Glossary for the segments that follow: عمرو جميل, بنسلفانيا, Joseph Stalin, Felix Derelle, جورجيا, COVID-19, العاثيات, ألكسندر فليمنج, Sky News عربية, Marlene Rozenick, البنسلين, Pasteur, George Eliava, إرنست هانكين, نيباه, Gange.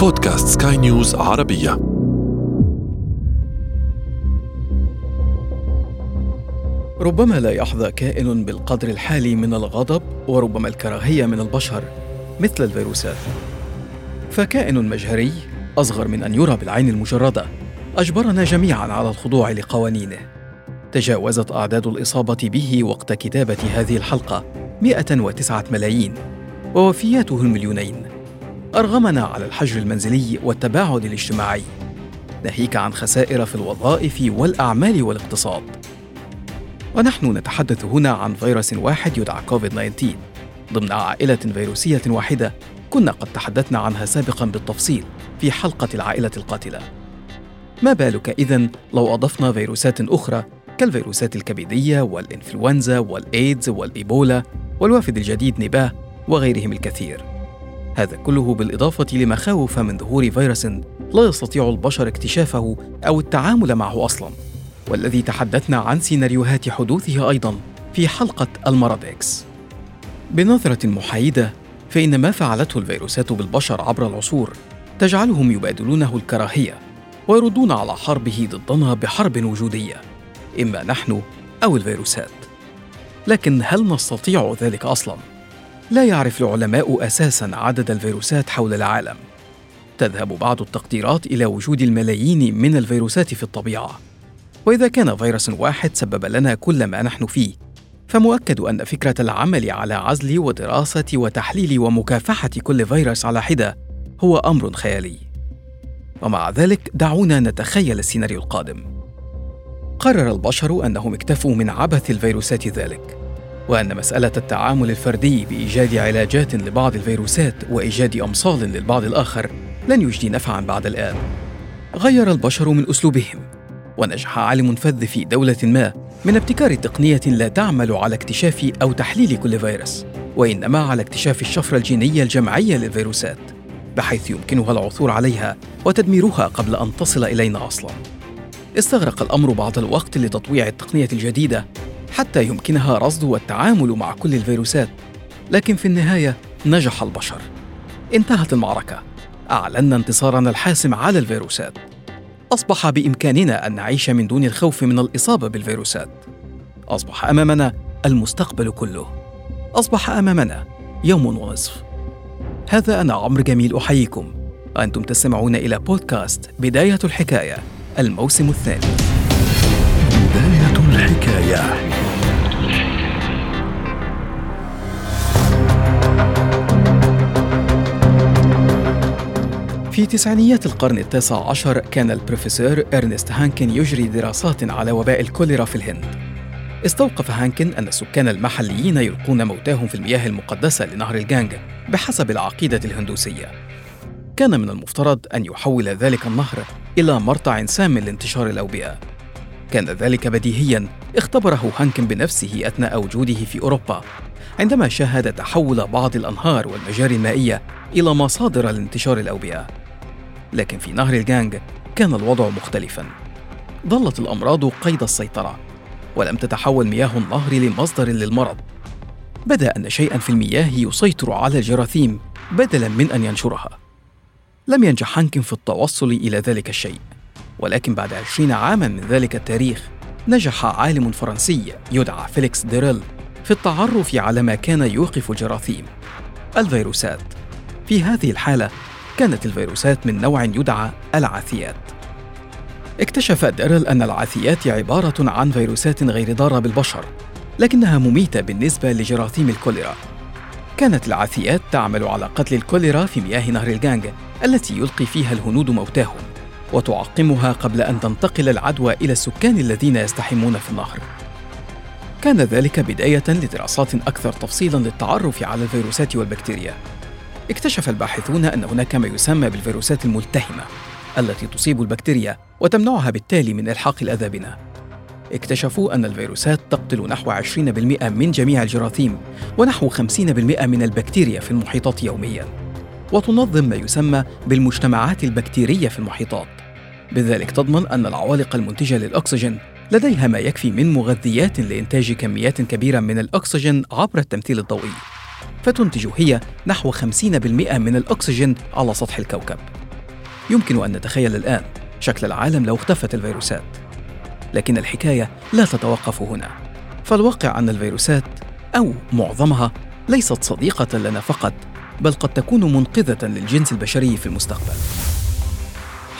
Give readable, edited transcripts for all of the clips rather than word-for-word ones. بودكاست سكاي نيوز عربية. ربما لا يحظى كائن بالقدر الحالي من الغضب وربما الكراهية من البشر مثل الفيروسات، فكائن مجهري أصغر من أن يرى بالعين المجردة أجبرنا جميعاً على الخضوع لقوانينه. تجاوزت أعداد الإصابة به وقت كتابة هذه الحلقة 109 ملايين، ووفياته المليونين، أرغمنا على الحجر المنزلي والتباعد الاجتماعي، ناهيك عن خسائر في الوظائف والأعمال والاقتصاد. ونحن نتحدث هنا عن فيروس واحد يدعى كوفيد-19 ضمن عائلة فيروسية واحدة كنا قد تحدثنا عنها سابقاً بالتفصيل في حلقة العائلة القاتلة. ما بالك إذن لو أضفنا فيروسات أخرى كالفيروسات الكبدية والإنفلونزا والإيدز والإيبولا والوافد الجديد نيباه وغيرهم الكثير؟ هذا كله بالإضافة لمخاوف من ظهور فيروس لا يستطيع البشر اكتشافه أو التعامل معه أصلاً، والذي تحدثنا عن سيناريوهات حدوثه أيضاً في حلقة المرض إكس. بنظرة محايدة، فإن ما فعلته الفيروسات بالبشر عبر العصور تجعلهم يبادلونه الكراهية ويردون على حربه ضدنا بحرب وجودية، إما نحن أو الفيروسات. لكن هل نستطيع ذلك أصلاً؟ لا يعرف العلماء أساساً عدد الفيروسات حول العالم، تذهب بعض التقديرات إلى وجود الملايين من الفيروسات في الطبيعة، وإذا كان فيروس واحد سبب لنا كل ما نحن فيه، فمؤكد أن فكرة العمل على عزل ودراسة وتحليل ومكافحة كل فيروس على حدة هو أمر خيالي. ومع ذلك دعونا نتخيل السيناريو القادم. قرر البشر أنهم اكتفوا من عبث الفيروسات ذلك، وأن مسألة التعامل الفردي بإيجاد علاجات لبعض الفيروسات وإيجاد أمصال للبعض الآخر لن يجدي نفعاً بعد الآن. غير البشر من أسلوبهم، ونجح عالم فذ في دولة ما من ابتكار تقنية لا تعمل على اكتشاف أو تحليل كل فيروس، وإنما على اكتشاف الشفرة الجينية الجماعية للفيروسات، بحيث يمكنها العثور عليها وتدميرها قبل أن تصل إلينا أصلاً. استغرق الأمر بعض الوقت لتطويع التقنية الجديدة حتى يمكنها رصد والتعامل مع كل الفيروسات، لكن في النهاية نجح البشر. انتهت المعركة، أعلنا انتصارنا الحاسم على الفيروسات. أصبح بإمكاننا أن نعيش من دون الخوف من الإصابة بالفيروسات. أصبح أمامنا المستقبل كله، أصبح أمامنا يوم ونصف. هذا أنا عمرو جميل أحييكم، أنتم تستمعون إلى بودكاست بداية الحكاية الموسم الثاني. بداية الحكاية. في تسعينيات القرن 19 كان البروفيسور إرنست هانكين يجري دراسات على وباء الكوليرا في الهند. استوقف هانكين أن السكان المحليين يلقون موتاهم في المياه المقدسة لنهر الجانج بحسب العقيدة الهندوسية. كان من المفترض أن يحول ذلك النهر إلى مرتع سام لانتشار الأوبئة. كان ذلك بديهياً اختبره هانكين بنفسه أثناء وجوده في أوروبا، عندما شاهد تحول بعض الأنهار والمجاري المائية إلى مصادر لانتشار الأوبئة. لكن في نهر الجانج كان الوضع مختلفاً، ظلت الأمراض قيد السيطرة، ولم تتحول مياه النهر لمصدر للمرض. بدأ أن شيئاً في المياه يسيطر على الجراثيم بدلاً من أن ينشرها. لم ينجح هانكين في التوصل إلى ذلك الشيء، ولكن بعد 20 عاماً من ذلك التاريخ نجح عالم فرنسي يدعى فيليكس ديريل في التعرف على ما كان يوقف الجراثيم: الفيروسات. في هذه الحالة كانت الفيروسات من نوع يدعى العاثيات. اكتشف ديريل أن العاثيات عبارة عن فيروسات غير ضارة بالبشر، لكنها مميتة بالنسبة لجراثيم الكوليرا. كانت العاثيات تعمل على قتل الكوليرا في مياه نهر الجانج التي يلقي فيها الهنود موتاهم، وتعقمها قبل أن تنتقل العدوى إلى السكان الذين يستحمون في النهر. كان ذلك بداية لدراسات أكثر تفصيلاً للتعرف على الفيروسات والبكتيريا. اكتشف الباحثون أن هناك ما يسمى بالفيروسات الملتهمة التي تصيب البكتيريا وتمنعها بالتالي من إلحاق الأذى بنا. اكتشفوا أن الفيروسات تقتل نحو 20% من جميع الجراثيم ونحو 50% من البكتيريا في المحيطات يومياً، وتنظم ما يسمى بالمجتمعات البكتيرية في المحيطات، بذلك تضمن أن العوالق المنتجة للأكسجين لديها ما يكفي من مغذيات لإنتاج كميات كبيرة من الأكسجين عبر التمثيل الضوئي، فتنتج هي نحو 50% من الأكسجين على سطح الكوكب. يمكن أن نتخيل الآن شكل العالم لو اختفت الفيروسات. لكن الحكاية لا تتوقف هنا، فالواقع أن الفيروسات أو معظمها ليست صديقة لنا فقط، بل قد تكون منقذة للجنس البشري في المستقبل.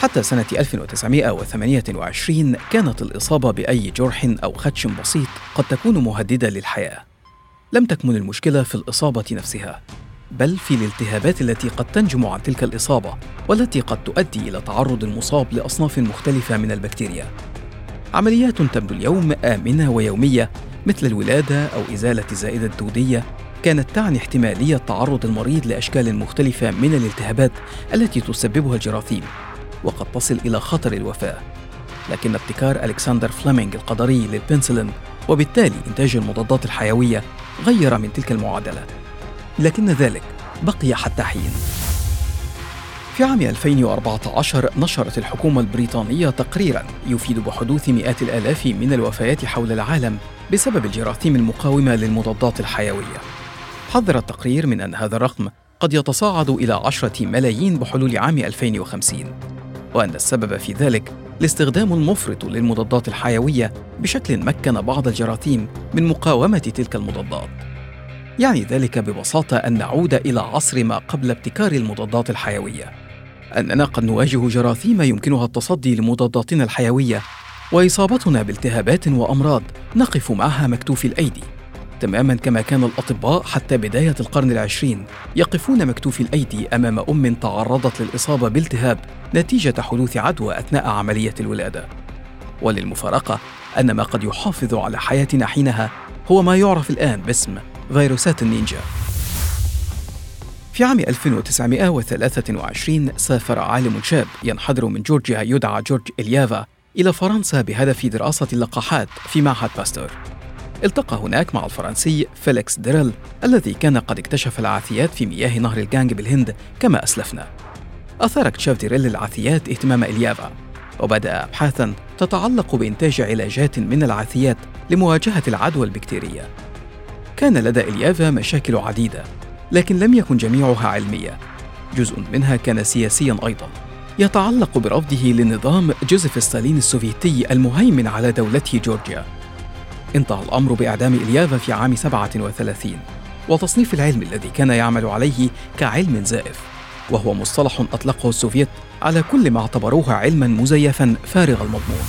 حتى سنة 1928 كانت الإصابة بأي جرح أو خدش بسيط قد تكون مهددة للحياة. لم تكمن المشكلة في الإصابة نفسها، بل في الالتهابات التي قد تنجم عن تلك الإصابة، والتي قد تؤدي إلى تعرض المصاب لأصناف مختلفة من البكتيريا. عمليات تبدو اليوم آمنة ويومية مثل الولادة أو إزالة الزائدة الدودية كانت تعني احتمالية تعرض المريض لأشكال مختلفة من الالتهابات التي تسببها الجراثيم، وقد تصل إلى خطر الوفاة. لكن ابتكار ألكسندر فليمنج القدري للبنسلين وبالتالي إنتاج المضادات الحيوية غير من تلك المعادلة، لكن ذلك بقي حتى حين. في عام 2014 نشرت الحكومة البريطانية تقريراً يفيد بحدوث مئات الآلاف من الوفيات حول العالم بسبب الجراثيم المقاومة للمضادات الحيوية. حذر التقرير من أن هذا الرقم قد يتصاعد إلى 10 ملايين بحلول عام 2050، وأن السبب في ذلك الاستخدام المفرط للمضادات الحيوية بشكل مكن بعض الجراثيم من مقاومة تلك المضادات. يعني ذلك ببساطة أن نعود إلى عصر ما قبل ابتكار المضادات الحيوية، أننا قد نواجه جراثيم يمكنها التصدي لمضاداتنا الحيوية وإصابتنا بالتهابات وأمراض نقف معها مكتوف الأيدي، تماماً كما كان الأطباء حتى بداية القرن العشرين يقفون مكتوف الأيدي أمام أم تعرضت للإصابة بالتهاب نتيجة حدوث عدوى أثناء عملية الولادة. وللمفارقة أن ما قد يحافظ على حياتنا حينها هو ما يعرف الآن باسم فيروسات النينجا. في عام 1923 سافر عالم شاب ينحدر من جورجيا يدعى جورج إليافا إلى فرنسا بهدف دراسة اللقاحات في معهد باستور. التقى هناك مع الفرنسي فيليكس ديريل الذي كان قد اكتشف العاثيات في مياه نهر الجانج بالهند كما أسلفنا. أثار اكتشاف ديريل العاثيات اهتمام إليافا، وبدأ أبحاثاً تتعلق بإنتاج علاجات من العاثيات لمواجهة العدوى البكتيرية. كان لدى إليافا مشاكل عديدة، لكن لم يكن جميعها علمية. جزء منها كان سياسياً أيضاً، يتعلق برفضه لنظام جوزيف ستالين السوفيتي المهيمن على دولته جورجيا. انتهى الأمر بإعدام إليافا في عام 37 وتصنيف العلم الذي كان يعمل عليه كعلم زائف، وهو مصطلح أطلقه السوفيت على كل ما اعتبروه علماً مزيفاً فارغ المضمون.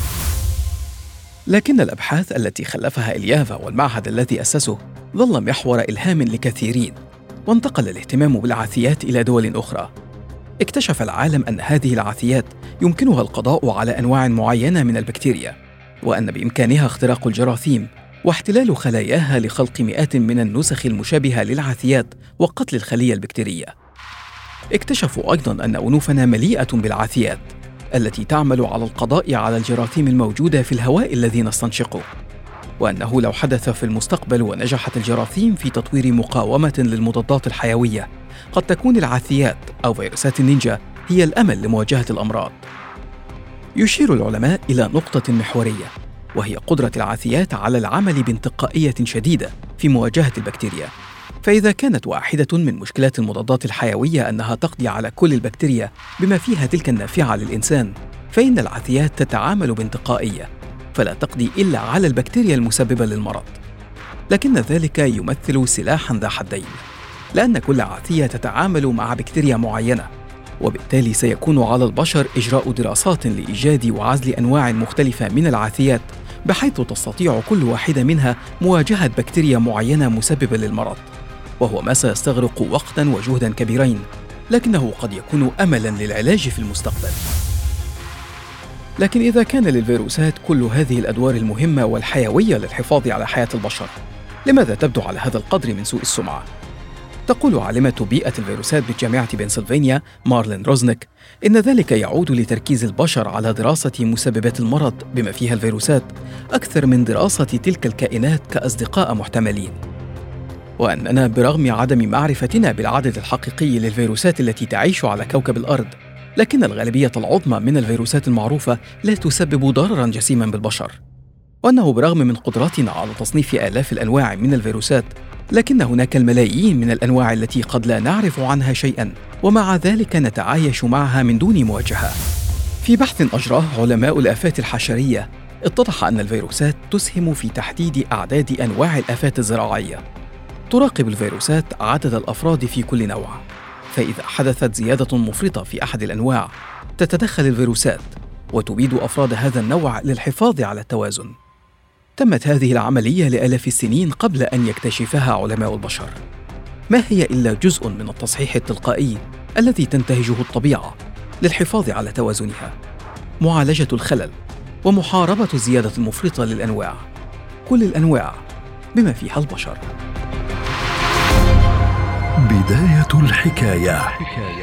لكن الأبحاث التي خلفها إليافا والمعهد الذي أسسه ظل محور إلهام لكثيرين، وانتقل الاهتمام بالعاثيات إلى دول أخرى. اكتشف العالم أن هذه العاثيات يمكنها القضاء على أنواع معينة من البكتيريا، وأن بإمكانها اختراق الجراثيم واحتلال خلاياها لخلق مئات من النسخ المشابهة للعاثيات وقتل الخلية البكتيرية. اكتشفوا أيضاً أن أنوفنا مليئة بالعاثيات التي تعمل على القضاء على الجراثيم الموجودة في الهواء الذي نستنشقه، وأنه لو حدث في المستقبل ونجحت الجراثيم في تطوير مقاومة للمضادات الحيوية، قد تكون العاثيات أو فيروسات النينجا هي الأمل لمواجهة الأمراض. يشير العلماء إلى نقطة محورية، وهي قدرة العاثيات على العمل بانتقائية شديدة في مواجهة البكتيريا. فإذا كانت واحدة من مشكلات المضادات الحيوية أنها تقضي على كل البكتيريا بما فيها تلك النافعة للإنسان، فإن العاثيات تتعامل بانتقائية، فلا تقضي إلا على البكتيريا المسببة للمرض. لكن ذلك يمثل سلاحاً ذا حدين، لأن كل عاثية تتعامل مع بكتيريا معينة، وبالتالي سيكون على البشر إجراء دراسات لإيجاد وعزل أنواع مختلفة من العاثيات، بحيث تستطيع كل واحدة منها مواجهة بكتيريا معينة مسببة للمرض، وهو ما سيستغرق وقتاً وجهداً كبيرين، لكنه قد يكون أملاً للعلاج في المستقبل. لكن إذا كان للفيروسات كل هذه الأدوار المهمة والحيوية للحفاظ على حياة البشر، لماذا تبدو على هذا القدر من سوء السمعة؟ تقول عالمة بيئة الفيروسات بجامعة بنسلفانيا مارلين روزنيك إن ذلك يعود لتركيز البشر على دراسة مسببات المرض بما فيها الفيروسات أكثر من دراسة تلك الكائنات كأصدقاء محتملين، وأننا برغم عدم معرفتنا بالعدد الحقيقي للفيروسات التي تعيش على كوكب الأرض، لكن الغالبية العظمى من الفيروسات المعروفة لا تسبب ضرراً جسيماً بالبشر، وأنه برغم من قدرتنا على تصنيف آلاف الأنواع من الفيروسات لكن هناك الملايين من الأنواع التي قد لا نعرف عنها شيئاً، ومع ذلك نتعايش معها من دون مواجهة. في بحث أجراه علماء الآفات الحشرية، اتضح أن الفيروسات تسهم في تحديد أعداد أنواع الآفات الزراعية. تراقب الفيروسات عدد الأفراد في كل نوع، فإذا حدثت زيادة مفرطة في أحد الأنواع، تتدخل الفيروسات وتبيد أفراد هذا النوع للحفاظ على التوازن. تمت هذه العملية لآلاف السنين قبل أن يكتشفها علماء البشر. ما هي إلا جزء من التصحيح التلقائي الذي تنتهجه الطبيعة للحفاظ على توازنها: معالجة الخلل ومحاربة الزيادة المفرطة للأنواع، كل الأنواع بما فيها البشر. بداية الحكاية.